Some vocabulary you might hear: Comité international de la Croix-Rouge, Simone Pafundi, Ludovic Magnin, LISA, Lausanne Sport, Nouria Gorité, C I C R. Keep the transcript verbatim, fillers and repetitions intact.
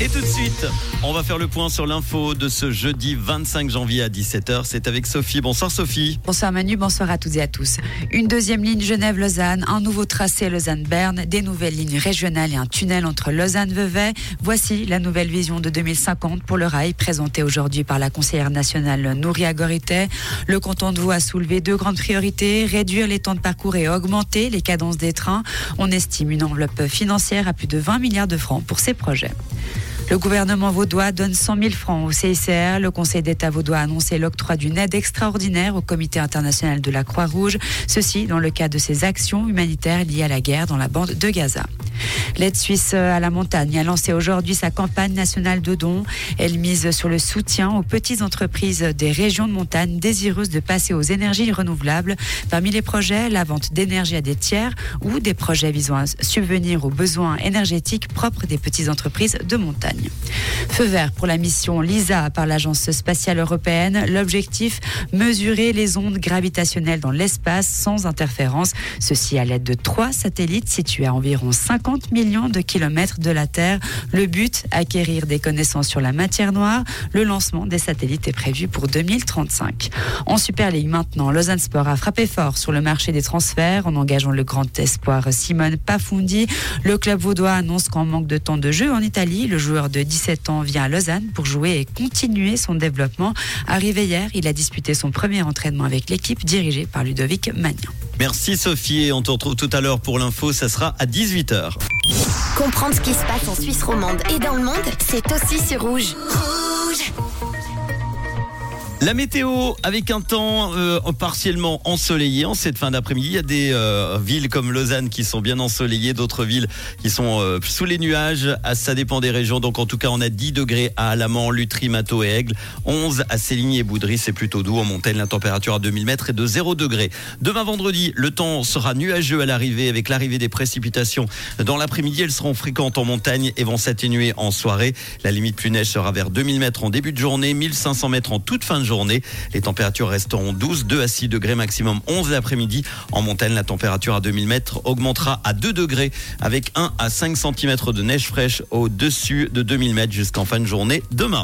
Et tout de suite, on va faire le point sur l'info de ce jeudi vingt-cinq janvier à dix-sept heures. C'est avec Sophie. Bonsoir Sophie. Bonsoir Manu, bonsoir à toutes et à tous. Une deuxième ligne Genève-Lausanne, un nouveau tracé Lausanne-Berne, des nouvelles lignes régionales et un tunnel entre Lausanne-Vevey. Voici la nouvelle vision de deux mille cinquante pour le rail, présentée aujourd'hui par la conseillère nationale Nouria Gorité. Le canton de Vaud a soulevé deux grandes priorités, réduire les temps de parcours et augmenter les cadences des trains. On estime une enveloppe financière à plus de vingt milliards de francs pour ces projets. Le gouvernement vaudois donne cent mille francs au C I C R. Le Conseil d'État vaudois a annoncé l'octroi d'une aide extraordinaire au Comité international de la Croix-Rouge. Ceci dans le cadre de ses actions humanitaires liées à la guerre dans la bande de Gaza. L'aide suisse à la montagne a lancé aujourd'hui sa campagne nationale de dons. Elle mise sur le soutien aux petites entreprises des régions de montagne désireuses de passer aux énergies renouvelables. Parmi les projets, la vente d'énergie à des tiers ou des projets visant à subvenir aux besoins énergétiques propres des petites entreprises de montagne. Feu vert pour la mission LISA par l'Agence spatiale européenne. L'objectif, mesurer les ondes gravitationnelles dans l'espace sans interférence. Ceci à l'aide de trois satellites situés à environ cinquante millions de kilomètres de la Terre. Le but, acquérir des connaissances sur la matière noire. Le lancement des satellites est prévu pour deux mille trente-cinq. En Super League maintenant, Lausanne Sport a frappé fort sur le marché des transferts en engageant le grand espoir Simone Pafundi. Le club vaudois annonce qu'en manque de temps de jeu en Italie, le joueur de dix-sept ans vient à Lausanne pour jouer et continuer son développement. Arrivé hier, il a disputé son premier entraînement avec l'équipe dirigée par Ludovic Magnin. Merci Sophie, et on te retrouve tout à l'heure pour l'info, ça sera à dix-huit heures. Comprendre ce qui se passe en Suisse romande et dans le monde, c'est aussi sur Rouge. La météo, avec un temps euh, partiellement ensoleillé en cette fin d'après-midi. Il y a des euh, villes comme Lausanne qui sont bien ensoleillées, d'autres villes qui sont euh, sous les nuages. Ça dépend des régions. Donc en tout cas, on a dix degrés à Alamand, Lutry, Matteau et Aigle, onze à Séligny et Boudry. C'est plutôt doux. En montagne, la température à deux mille mètres est de zéro degré. Demain vendredi, le temps sera nuageux à l'arrivée, avec l'arrivée des précipitations dans l'après-midi. Elles seront fréquentes en montagne et vont s'atténuer en soirée. La limite plus neige sera vers deux mille mètres en début de journée, mille cinq cents mètres en toute fin de journée. Journée. Les températures resteront douces, deux à six degrés maximum, onze l'après-midi. En montagne, la température à deux mille mètres augmentera à deux degrés avec un à cinq centimètres de neige fraîche au-dessus de deux mille mètres jusqu'en fin de journée demain.